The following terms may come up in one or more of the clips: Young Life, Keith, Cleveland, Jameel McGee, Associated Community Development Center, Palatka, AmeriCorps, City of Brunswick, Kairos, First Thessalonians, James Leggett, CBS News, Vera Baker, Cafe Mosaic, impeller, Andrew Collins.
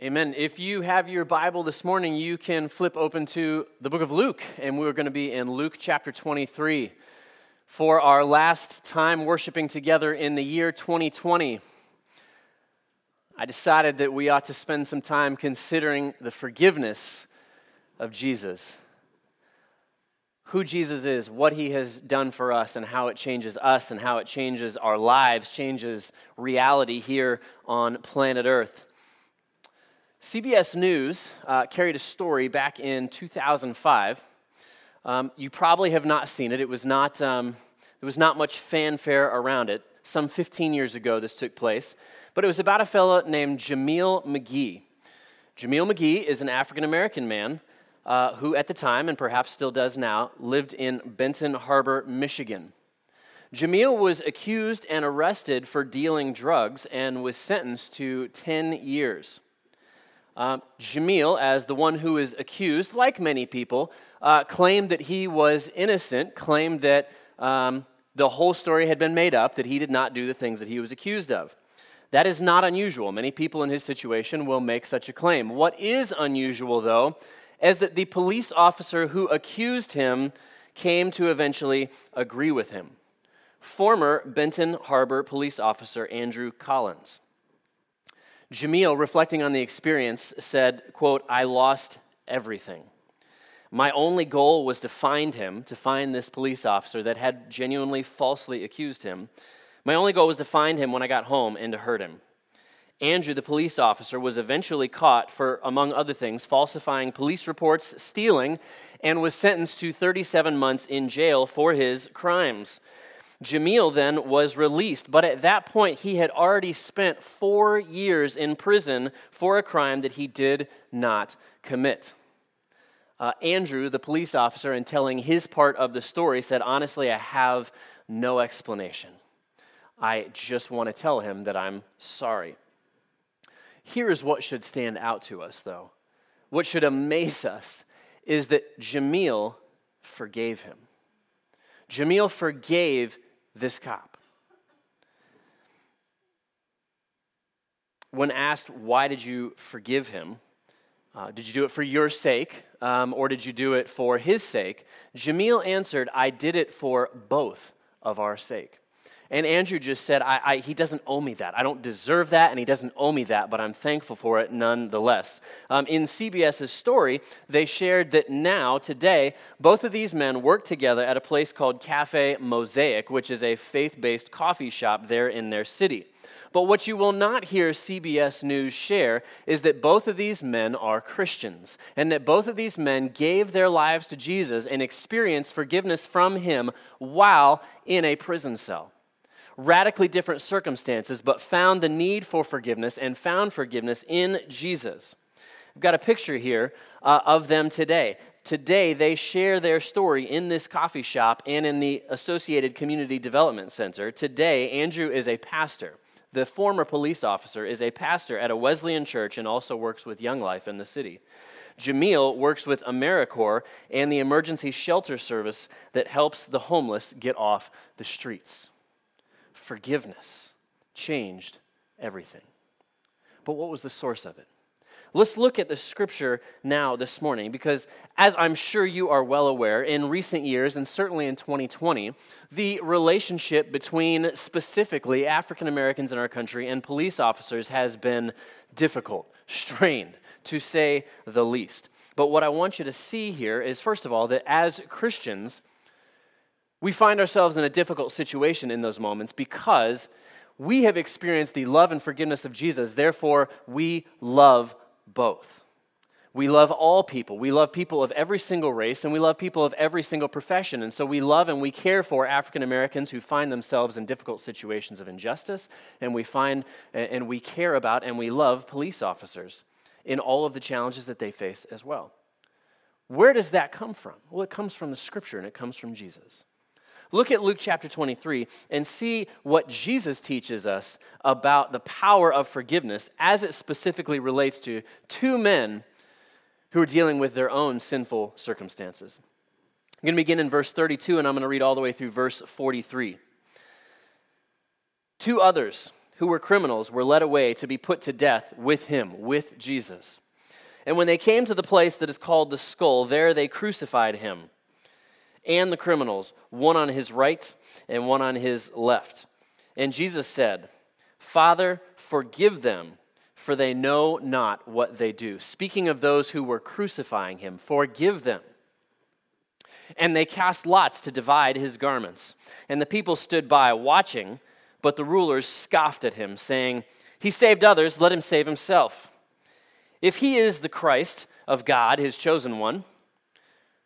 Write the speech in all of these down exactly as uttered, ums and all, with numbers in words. Amen. If you have your Bible this morning, you can flip open to the book of Luke, and we're going to be in Luke chapter twenty-three for our last time worshiping together in the year twenty twenty. I decided that we ought to spend some time considering the forgiveness of Jesus, who Jesus is, what he has done for us, and how it changes us, and how it changes our lives, changes reality here on planet Earth. C B S News uh, carried a story back in two thousand five. Um, you probably have not seen it. It was not, um, there was not much fanfare around it. Some fifteen years ago this took place. But it was about a fellow named Jameel McGee. Jameel McGee is an African-American man uh, who at the time, and perhaps still does now, lived in Benton Harbor, Michigan. Jameel was accused and arrested for dealing drugs and was sentenced to ten years. Um, Jameel, as the one who is accused, like many people, uh, claimed that he was innocent, claimed that um, the whole story had been made up, that he did not do the things that he was accused of. That is not unusual. Many people in his situation will make such a claim. What is unusual, though, is that the police officer who accused him came to eventually agree with him. Former Benton Harbor police officer Andrew Collins. Jameel, reflecting on the experience, said, quote, "I lost everything. My only goal was to find him, to find this police officer that had genuinely falsely accused him. My only goal was to find him when I got home and to hurt him." Andrew, the police officer, was eventually caught for, among other things, falsifying police reports, stealing, and was sentenced to thirty-seven months in jail for his crimes. Jameel then was released, but at that point he had already spent four years in prison for a crime that he did not commit. Uh, Andrew, the police officer, in telling his part of the story, said, "Honestly, I have no explanation. I just want to tell him that I'm sorry." Here is what should stand out to us, though. What should amaze us is that Jameel forgave him. Jameel forgave this cop. When asked, "Why did you forgive him? Uh, did you do it for your sake, um, or did you do it for his sake?" Jameel answered, "I did it for both of our sake." And Andrew just said, I, I, he doesn't owe me that. I don't deserve that, and he doesn't owe me that, but I'm thankful for it nonetheless. Um, in CBS's story, they shared that now, today, both of these men work together at a place called Cafe Mosaic, which is a faith-based coffee shop there in their city. But what you will not hear C B S News share is that both of these men are Christians, and that both of these men gave their lives to Jesus and experienced forgiveness from him while in a prison cell. Radically different circumstances, but found the need for forgiveness and found forgiveness in Jesus. I've got a picture here uh, of them today. Today, they share their story in this coffee shop and in the Associated Community Development Center. Today, Andrew is a pastor. The former police officer is a pastor at a Wesleyan church and also works with Young Life in the city. Jameel works with AmeriCorps and the emergency shelter service that helps the homeless get off the streets. Forgiveness changed everything. But what was the source of it? Let's look at the scripture now this morning, because as I'm sure you are well aware, in recent years, and certainly in twenty twenty, the relationship between specifically African Americans in our country and police officers has been difficult, strained, to say the least. But what I want you to see here is, first of all, that as Christians, we find ourselves in a difficult situation in those moments because we have experienced the love and forgiveness of Jesus. Therefore, we love both. We love all people. We love people of every single race, and we love people of every single profession. And so we love and we care for African Americans who find themselves in difficult situations of injustice, and we find and we care about and we love police officers in all of the challenges that they face as well. Where does that come from? Well, it comes from the scripture, and it comes from Jesus. Look at Luke chapter twenty-three and see what Jesus teaches us about the power of forgiveness as it specifically relates to two men who are dealing with their own sinful circumstances. I'm going to begin in verse thirty-two, and I'm going to read all the way through verse forty-three. Two others who were criminals were led away to be put to death with him, with Jesus. And when they came to the place that is called the Skull, there they crucified him and the criminals, one on his right and one on his left. And Jesus said, Father, forgive them, for they know not what they do. Speaking of those who were crucifying him, forgive them. And they cast lots to divide his garments. And the people stood by watching, but the rulers scoffed at him, saying, He saved others, let him save himself. If he is the Christ of God, his chosen one.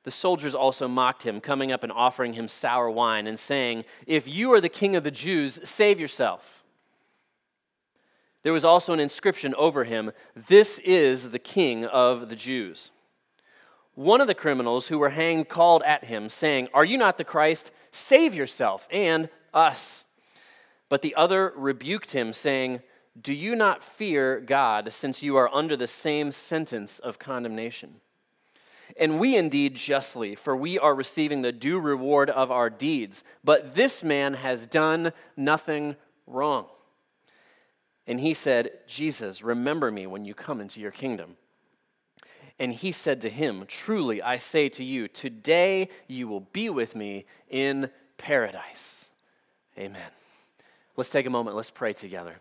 The soldiers also mocked him, coming up and offering him sour wine and saying, If you are the king of the Jews, save yourself. There was also an inscription over him, This is the King of the Jews. One of the criminals who were hanged called at him, saying, Are you not the Christ? Save yourself and us. But the other rebuked him, saying, Do you not fear God, since you are under the same sentence of condemnation? And we indeed justly, for we are receiving the due reward of our deeds. But this man has done nothing wrong. And he said, Jesus, remember me when you come into your kingdom. And he said to him, Truly I say to you, today you will be with me in paradise. Amen. Let's take a moment, let's pray together.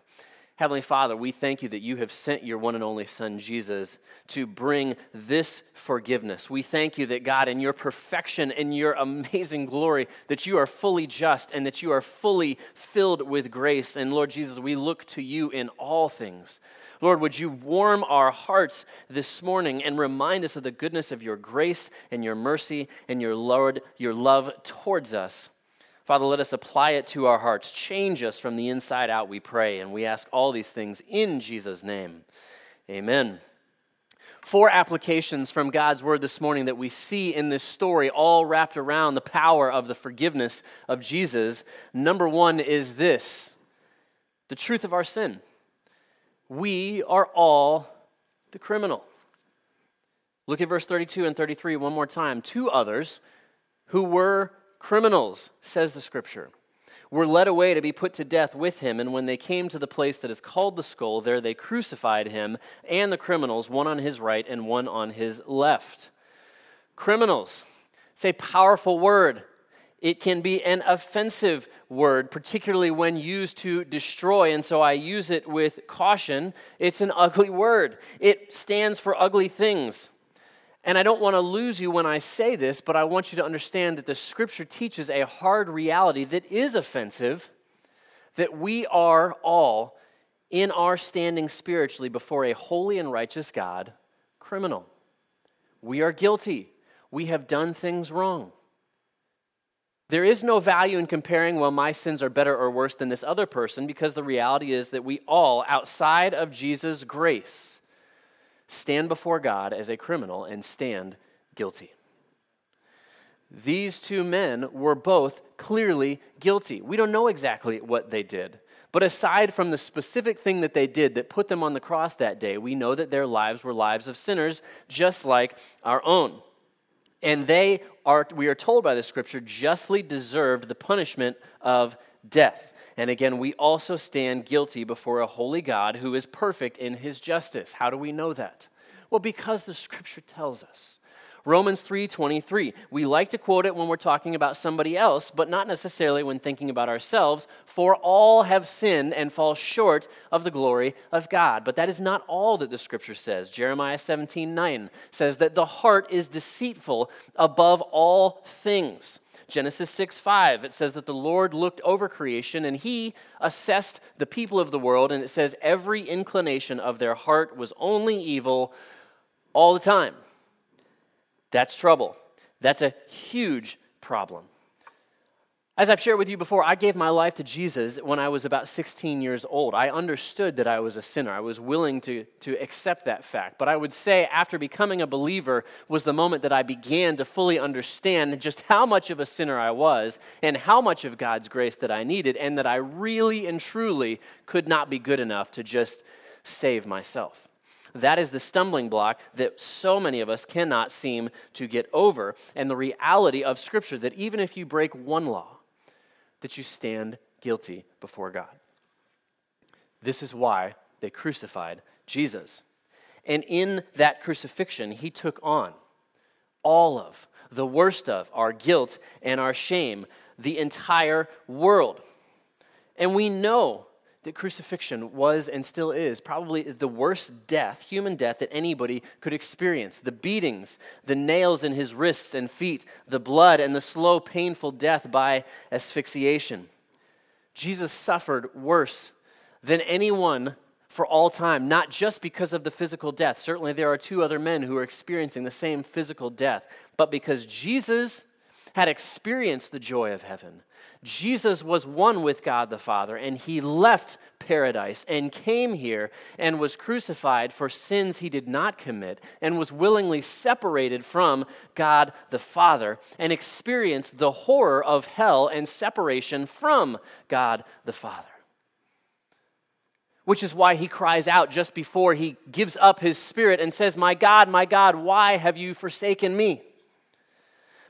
Heavenly Father, we thank you that you have sent your one and only Son, Jesus, to bring this forgiveness. We thank you that, God, in your perfection and your amazing glory, that you are fully just and that you are fully filled with grace. And Lord Jesus, we look to you in all things. Lord, would you warm our hearts this morning and remind us of the goodness of your grace and your mercy and your Lord, your love towards us. Father, let us apply it to our hearts. Change us from the inside out, we pray, and we ask all these things in Jesus' name. Amen. Four applications from God's word this morning that we see in this story, all wrapped around the power of the forgiveness of Jesus. Number one is this, the truth of our sin. We are all the criminal. Look at verse thirty-two and thirty-three one more time. Two others who were criminals, says the scripture, were led away to be put to death with him, and when they came to the place that is called the Skull, there they crucified him and the criminals, one on his right and one on his left. Criminals, it's a powerful word. It can be an offensive word, particularly when used to destroy, and so I use it with caution. It's an ugly word. It stands for ugly things. And I don't want to lose you when I say this, but I want you to understand that the scripture teaches a hard reality that is offensive, that we are all, in our standing spiritually before a holy and righteous God, criminal. We are guilty. We have done things wrong. There is no value in comparing, well, my sins are better or worse than this other person, because the reality is that we all, outside of Jesus' grace, stand before God as a criminal and stand guilty. These two men were both clearly guilty. We don't know exactly what they did, but aside from the specific thing that they did that put them on the cross that day, we know that their lives were lives of sinners just like our own. And they are, we are told by the scripture, justly deserved the punishment of death. And again, we also stand guilty before a holy God who is perfect in his justice. How do we know that? Well, because the scripture tells us. Romans three twenty-three, we like to quote it when we're talking about somebody else, but not necessarily when thinking about ourselves, for all have sinned and fall short of the glory of God. But that is not all that the scripture says. Jeremiah seventeen nine says that the heart is deceitful above all things. Genesis six five, it says that the Lord looked over creation and he assessed the people of the world, and it says every inclination of their heart was only evil all the time. That's trouble. That's a huge problem. As I've shared with you before, I gave my life to Jesus when I was about sixteen years old. I understood that I was a sinner. I was willing to, to accept that fact. But I would say after becoming a believer was the moment that I began to fully understand just how much of a sinner I was and how much of God's grace that I needed, and that I really and truly could not be good enough to just save myself. That is the stumbling block that so many of us cannot seem to get over, and the reality of Scripture that even if you break one law, that you stand guilty before God. This is why they crucified Jesus. And in that crucifixion, he took on all of, the worst of, our guilt and our shame, the entire world. And we know that crucifixion was and still is probably the worst death, human death, that anybody could experience. The beatings, the nails in his wrists and feet, the blood, and the slow, painful death by asphyxiation. Jesus suffered worse than anyone for all time, not just because of the physical death. Certainly there are two other men who are experiencing the same physical death, but because Jesus had experienced the joy of heaven. Jesus was one with God the Father, and he left paradise and came here and was crucified for sins he did not commit and was willingly separated from God the Father and experienced the horror of hell and separation from God the Father. Which is why he cries out just before he gives up his spirit and says, "My God, my God, why have you forsaken me?"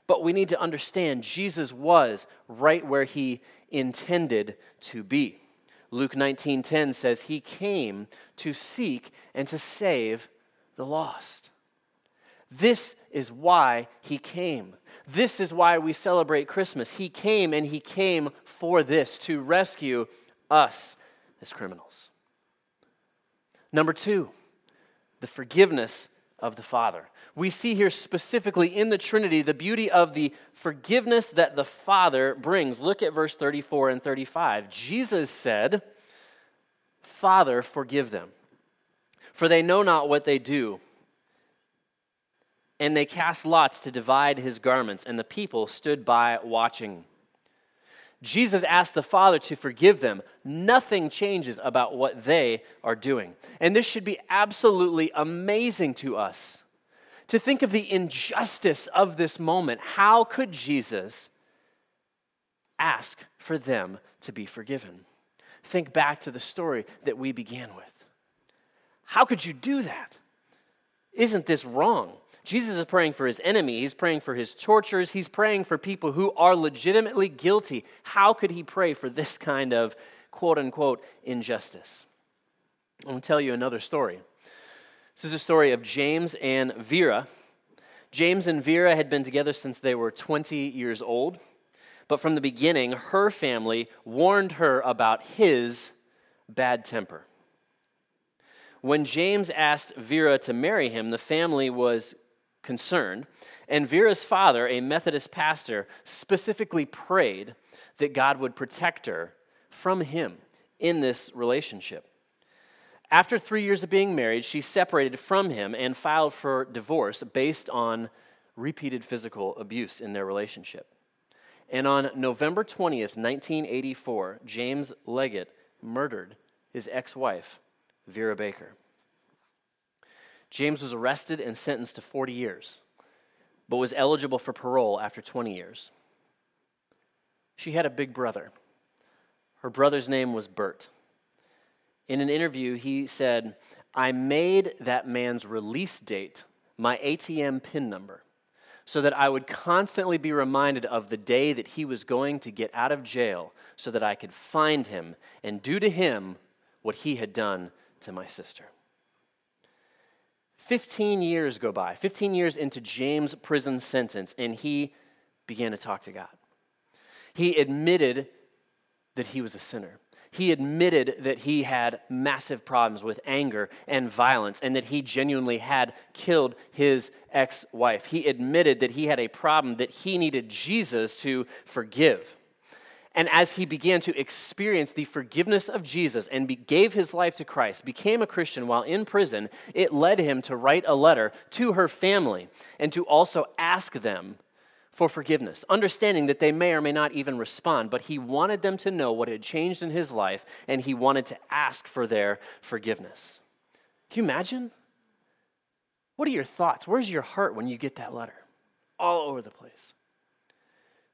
But we need to understand Jesus was right where he intended to be. Luke nineteen ten says he came to seek and to save the lost. This is why he came. This is why we celebrate Christmas. He came and he came for this, to rescue us as criminals. Number two, the forgiveness of the Father. We see here specifically in the Trinity the beauty of the forgiveness that the Father brings. Look at verse thirty-four and thirty-five. Jesus said, "Father, forgive them, for they know not what they do." And they cast lots to divide his garments, and the people stood by watching. Jesus asked the Father to forgive them. Nothing changes about what they are doing. And this should be absolutely amazing to us. To think of the injustice of this moment. How could Jesus ask for them to be forgiven? Think back to the story that we began with. How could you do that? Isn't this wrong? Jesus is praying for his enemy. He's praying for his torturers. He's praying for people who are legitimately guilty. How could he pray for this kind of quote-unquote injustice? I'm going to tell you another story. This is a story of James and Vera. James and Vera had been together since they were twenty years old, but from the beginning, her family warned her about his bad temper. When James asked Vera to marry him, the family was concerned, and Vera's father, a Methodist pastor, specifically prayed that God would protect her from him in this relationship. After three years of being married, she separated from him and filed for divorce based on repeated physical abuse in their relationship. And on November twentieth, nineteen eighty-four, James Leggett murdered his ex-wife, Vera Baker. James was arrested and sentenced to forty years, but was eligible for parole after twenty years. She had a big brother. Her brother's name was Bert. In an interview, he said, "I made that man's release date my A T M PIN number so that I would constantly be reminded of the day that he was going to get out of jail so that I could find him and do to him what he had done to my sister." Fifteen years go by, fifteen years into James' prison sentence, and he began to talk to God. He admitted that he was a sinner. He admitted that he had massive problems with anger and violence and that he genuinely had killed his ex-wife. He admitted that he had a problem that he needed Jesus to forgive. And as he began to experience the forgiveness of Jesus and be, gave his life to Christ, became a Christian while in prison, it led him to write a letter to her family and to also ask them for forgiveness, understanding that they may or may not even respond, but he wanted them to know what had changed in his life, and he wanted to ask for their forgiveness. Can you imagine? What are your thoughts? Where's your heart when you get that letter? All over the place.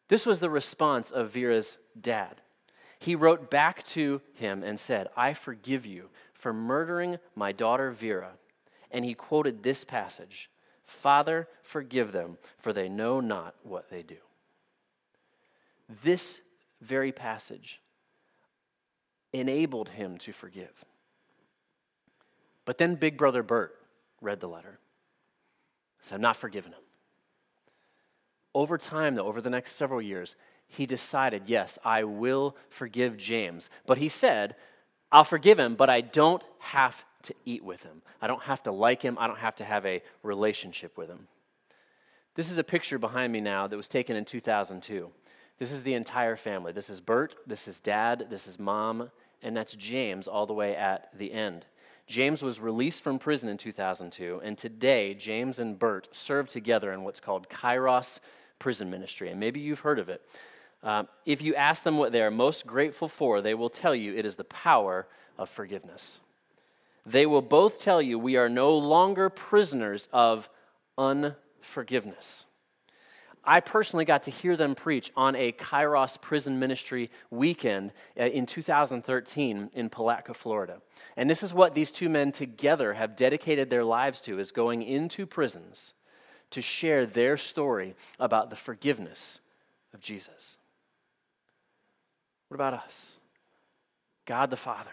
This was the response of Vera's dad. He wrote back to him and said, "I forgive you for murdering my daughter Vera." And he quoted this passage, "Father, forgive them, for they know not what they do." This very passage enabled him to forgive. But then Big Brother Bert read the letter. He said, I'm not forgiving him. Over time, though, over the next several years, he decided, yes, I will forgive James. But he said, I'll forgive him, but I don't have to eat with him. I don't have to like him. I don't have to have a relationship with him. This is a picture behind me now that was taken in two thousand two. This is the entire family. This is Bert, this is Dad, this is Mom, and that's James all the way at the end. James was released from prison in two thousand two, and today James and Bert serve together in what's called Kairos Prison Ministry, and maybe you've heard of it. Um, if you ask them what they are most grateful for, they will tell you it is the power of forgiveness. They will both tell you we are no longer prisoners of unforgiveness. I personally got to hear them preach on a Kairos Prison Ministry weekend in two thousand thirteen in Palatka, Florida. And this is what these two men together have dedicated their lives to, is going into prisons to share their story about the forgiveness of Jesus. What about us? God the Father.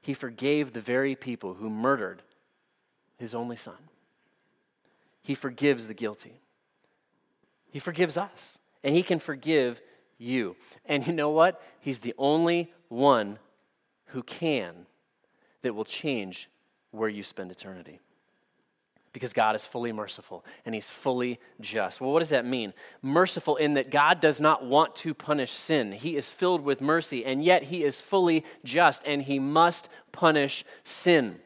He forgave the very people who murdered his only son. He forgives the guilty. He forgives us, and he can forgive you. And you know what? He's the only one who can that will change where you spend eternity, because God is fully merciful, and he's fully just. Well, what does that mean? Merciful in that God does not want to punish sin. He is filled with mercy, and yet he is fully just, and he must punish sin.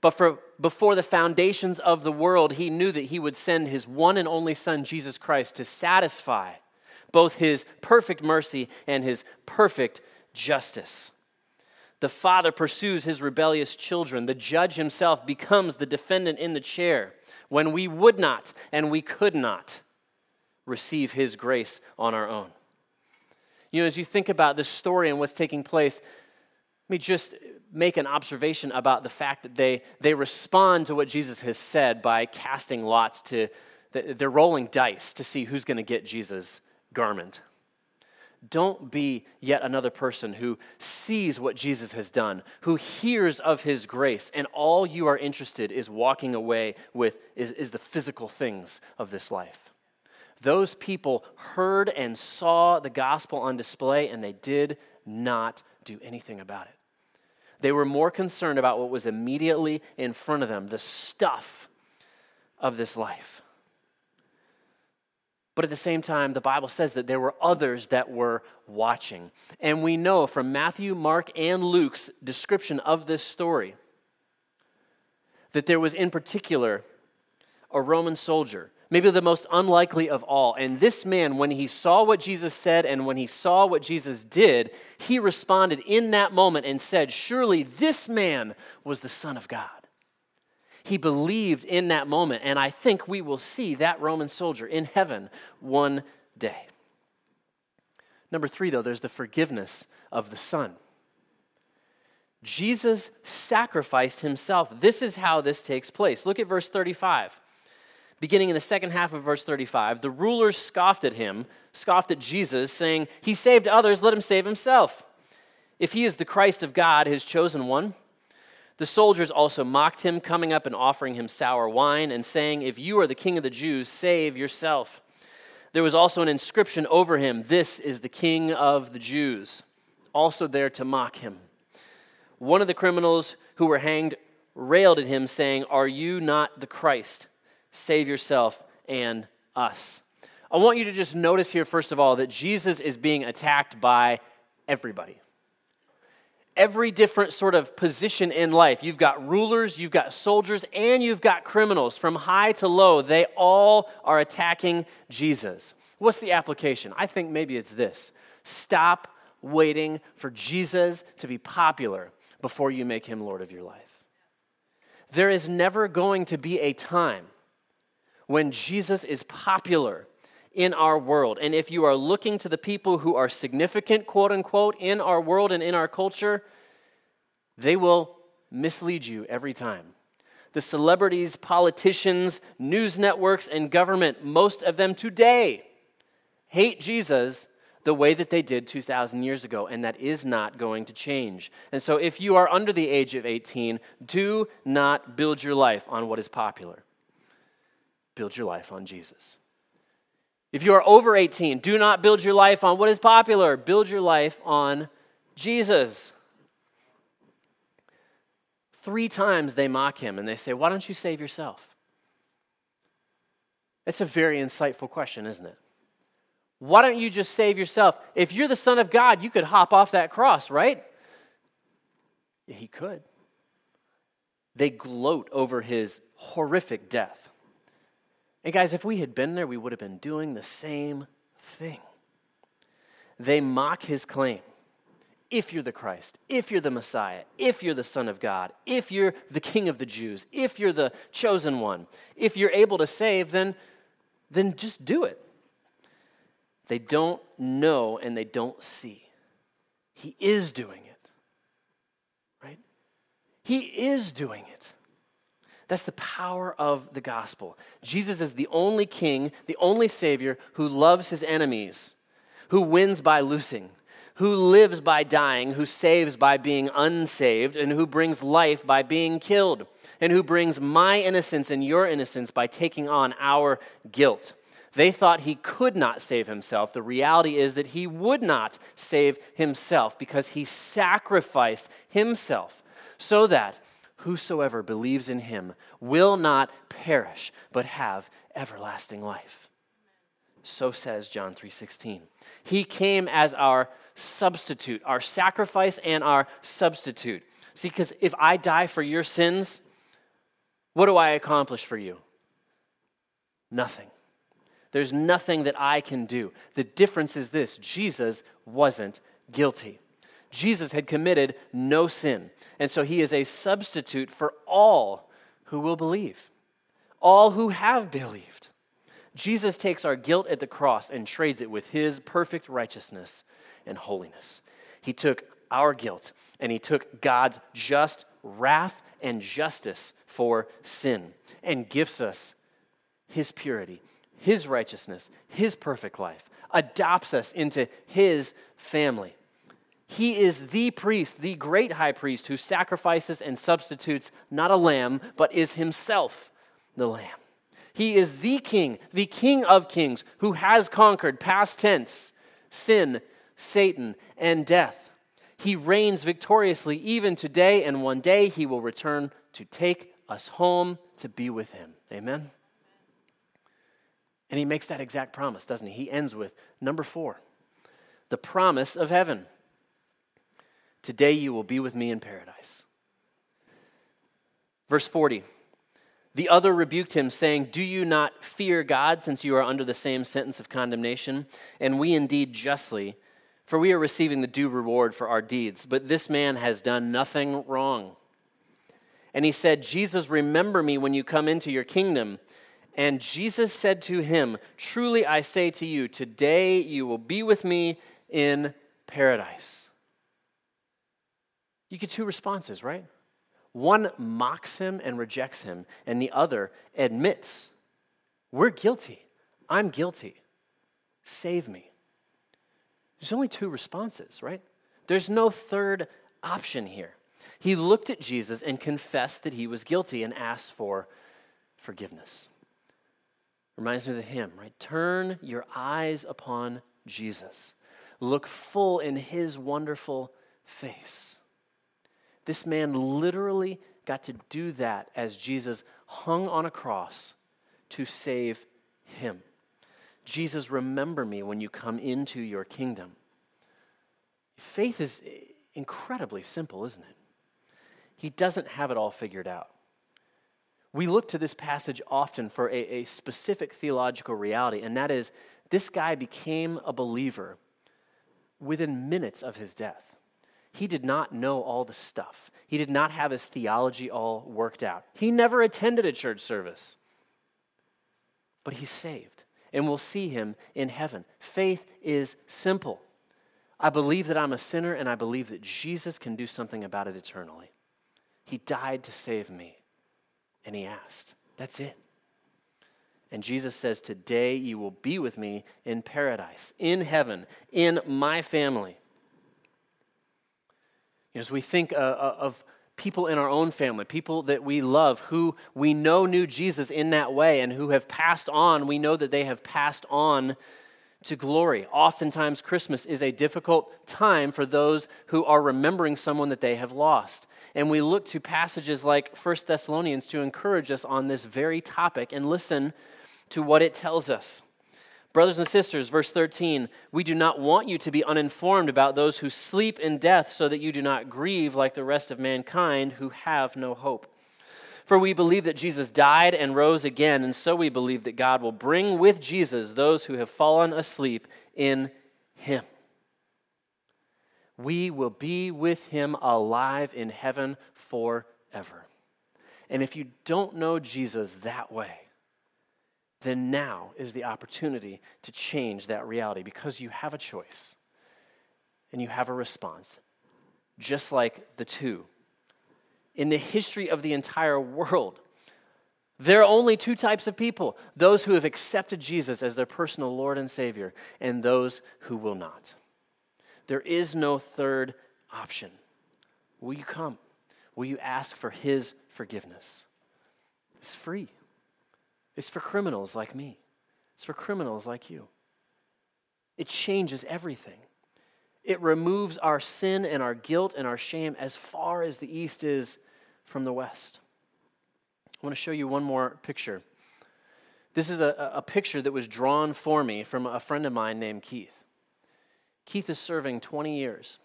But for before the foundations of the world, he knew that he would send his one and only son, Jesus Christ, to satisfy both his perfect mercy and his perfect justice. The father pursues his rebellious children. The judge himself becomes the defendant in the chair when we would not and we could not receive his grace on our own. You know, as you think about this story and what's taking place, let me just make an observation about the fact that they they respond to what Jesus has said by casting lots to, they're rolling dice to see who's going to get Jesus' garment. Don't be yet another person who sees what Jesus has done, who hears of his grace, and all you are interested is walking away with is, is the physical things of this life. Those people heard and saw the gospel on display, and they did not do anything about it. They were more concerned about what was immediately in front of them, the stuff of this life. But at the same time, the Bible says that there were others that were watching. And we know from Matthew, Mark, and Luke's description of this story that there was in particular a Roman soldier, maybe the most unlikely of all. And this man, when he saw what Jesus said and when he saw what Jesus did, he responded in that moment and said, surely this man was the Son of God. He believed in that moment, and I think we will see that Roman soldier in heaven one day. Number three, though, there's the forgiveness of the Son. Jesus sacrificed himself. This is how this takes place. Look at verse thirty-five. Beginning in the second half of verse thirty-five, the rulers scoffed at him, scoffed at Jesus, saying, he saved others, let him save himself. If he is the Christ of God, his chosen one. The soldiers also mocked him, coming up and offering him sour wine and saying, if you are the king of the Jews, save yourself. There was also an inscription over him, this is the King of the Jews, also there to mock him. One of the criminals who were hanged railed at him, saying, are you not the Christ? Save yourself and us. I want you to just notice here, first of all, that Jesus is being attacked by everybody. Every different sort of position in life. You've got rulers, you've got soldiers, and you've got criminals. From high to low, they all are attacking Jesus. What's the application? I think maybe it's this. Stop waiting for Jesus to be popular before you make him Lord of your life. There is never going to be a time when Jesus is popular in our world. And if you are looking to the people who are significant, quote unquote, in our world and in our culture, they will mislead you every time. The celebrities, politicians, news networks, and government, most of them today hate Jesus the way that they did two thousand years ago, and that is not going to change. And so if you are under the age of eighteen, do not build your life on what is popular. Build your life on Jesus. If you are over eighteen, do not build your life on what is popular. Build your life on Jesus. Three times they mock him, and they say, why don't you save yourself? It's a very insightful question, isn't it? Why don't you just save yourself? If you're the Son of God, you could hop off that cross, right? Yeah, he could. They gloat over his horrific death. And guys, if we had been there, we would have been doing the same thing. They mock his claim. If you're the Christ, if you're the Messiah, if you're the Son of God, if you're the King of the Jews, if you're the chosen one, if you're able to save, then, then just do it. They don't know and they don't see. He is doing it, right? He is doing it. That's the power of the gospel. Jesus is the only king, the only savior who loves his enemies, who wins by losing, who lives by dying, who saves by being unsaved, and who brings life by being killed, and who brings my innocence and your innocence by taking on our guilt. They thought he could not save himself. The reality is that he would not save himself because he sacrificed himself so that whosoever believes in him will not perish but have everlasting life. So says John three sixteen. He came as our substitute, our sacrifice and our substitute. See, because if I die for your sins, what do I accomplish for you? Nothing. There's nothing that I can do. The difference is this: Jesus wasn't guilty. Jesus had committed no sin, and so he is a substitute for all who will believe, all who have believed. Jesus takes our guilt at the cross and trades it with his perfect righteousness and holiness. He took our guilt, and he took God's just wrath and justice for sin, and gives us his purity, his righteousness, his perfect life, adopts us into his family. He is the priest, the great high priest, who sacrifices and substitutes not a lamb, but is himself the lamb. He is the king, the king of kings, who has conquered, past tense, sin, Satan, and death. He reigns victoriously even today, and one day he will return to take us home to be with him. Amen? And he makes that exact promise, doesn't he? He ends with number four, the promise of heaven. Today you will be with me in paradise. Verse forty, the other rebuked him, saying, do you not fear God, since you are under the same sentence of condemnation? And we indeed justly, for we are receiving the due reward for our deeds. But this man has done nothing wrong. And he said, Jesus, remember me when you come into your kingdom. And Jesus said to him, truly I say to you, today you will be with me in paradise. You get two responses, right? One mocks him and rejects him, and the other admits, we're guilty. I'm guilty. Save me. There's only two responses, right? There's no third option here. He looked at Jesus and confessed that he was guilty and asked for forgiveness. Reminds me of the hymn, right? Turn your eyes upon Jesus. Look full in his wonderful face. This man literally got to do that as Jesus hung on a cross to save him. Jesus, remember me when you come into your kingdom. Faith is incredibly simple, isn't it? He doesn't have it all figured out. We look to this passage often for a, a specific theological reality, and that is this guy became a believer within minutes of his death. He did not know all the stuff. He did not have his theology all worked out. He never attended a church service, but he's saved, and we'll see him in heaven. Faith is simple. I believe that I'm a sinner, and I believe that Jesus can do something about it eternally. He died to save me. And he asked. That's it. And Jesus says, today you will be with me in paradise, in heaven, in my family. As we think uh, of people in our own family, people that we love, who we know knew Jesus in that way and who have passed on, we know that they have passed on to glory. Oftentimes, Christmas is a difficult time for those who are remembering someone that they have lost. And we look to passages like First Thessalonians to encourage us on this very topic, and listen to what it tells us. Brothers and sisters, verse thirteen, we do not want you to be uninformed about those who sleep in death, so that you do not grieve like the rest of mankind who have no hope. For we believe that Jesus died and rose again, and so we believe that God will bring with Jesus those who have fallen asleep in him. We will be with him alive in heaven forever. And if you don't know Jesus that way, then now is the opportunity to change that reality, because you have a choice and you have a response, just like the two. In the history of the entire world, there are only two types of people: those who have accepted Jesus as their personal Lord and Savior, and those who will not. There is no third option. Will you come? Will you ask for his forgiveness? It's free. It's for criminals like me. It's for criminals like you. It changes everything. It removes our sin and our guilt and our shame as far as the east is from the west. I want to show you one more picture. This is a, a picture that was drawn for me from a friend of mine named Keith. Keith is serving twenty years.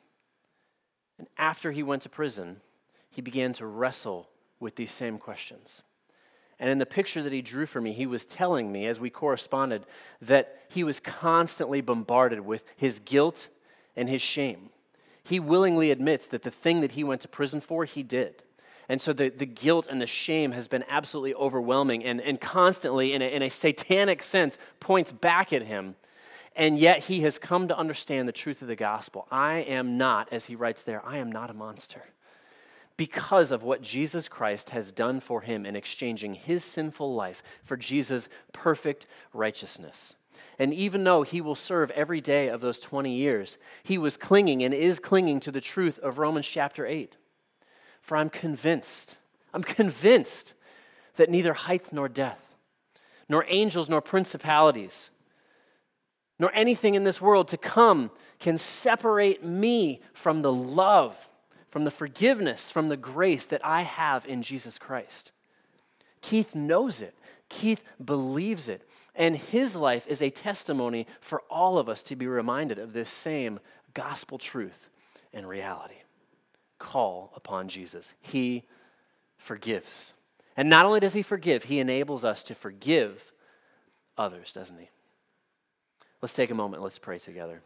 And after he went to prison, he began to wrestle with these same questions. And in the picture that he drew for me, he was telling me, as we corresponded, that he was constantly bombarded with his guilt and his shame. He willingly admits that the thing that he went to prison for, he did. And so the, the guilt and the shame has been absolutely overwhelming, and, and constantly, in a, in a satanic sense, points back at him. And yet he has come to understand the truth of the gospel. I am not, as he writes there, I am not a monster, because of what Jesus Christ has done for him in exchanging his sinful life for Jesus' perfect righteousness. And even though he will serve every day of those twenty years, he was clinging and is clinging to the truth of Romans chapter eight. For I'm convinced, I'm convinced that neither height nor depth, nor angels nor principalities, nor anything in this world to come can separate me from the love, from the forgiveness, from the grace that I have in Jesus Christ. Keith knows it. Keith believes it. And his life is a testimony for all of us to be reminded of this same gospel truth and reality. Call upon Jesus. He forgives. And not only does he forgive, he enables us to forgive others, doesn't he? Let's take a moment. Let's pray together.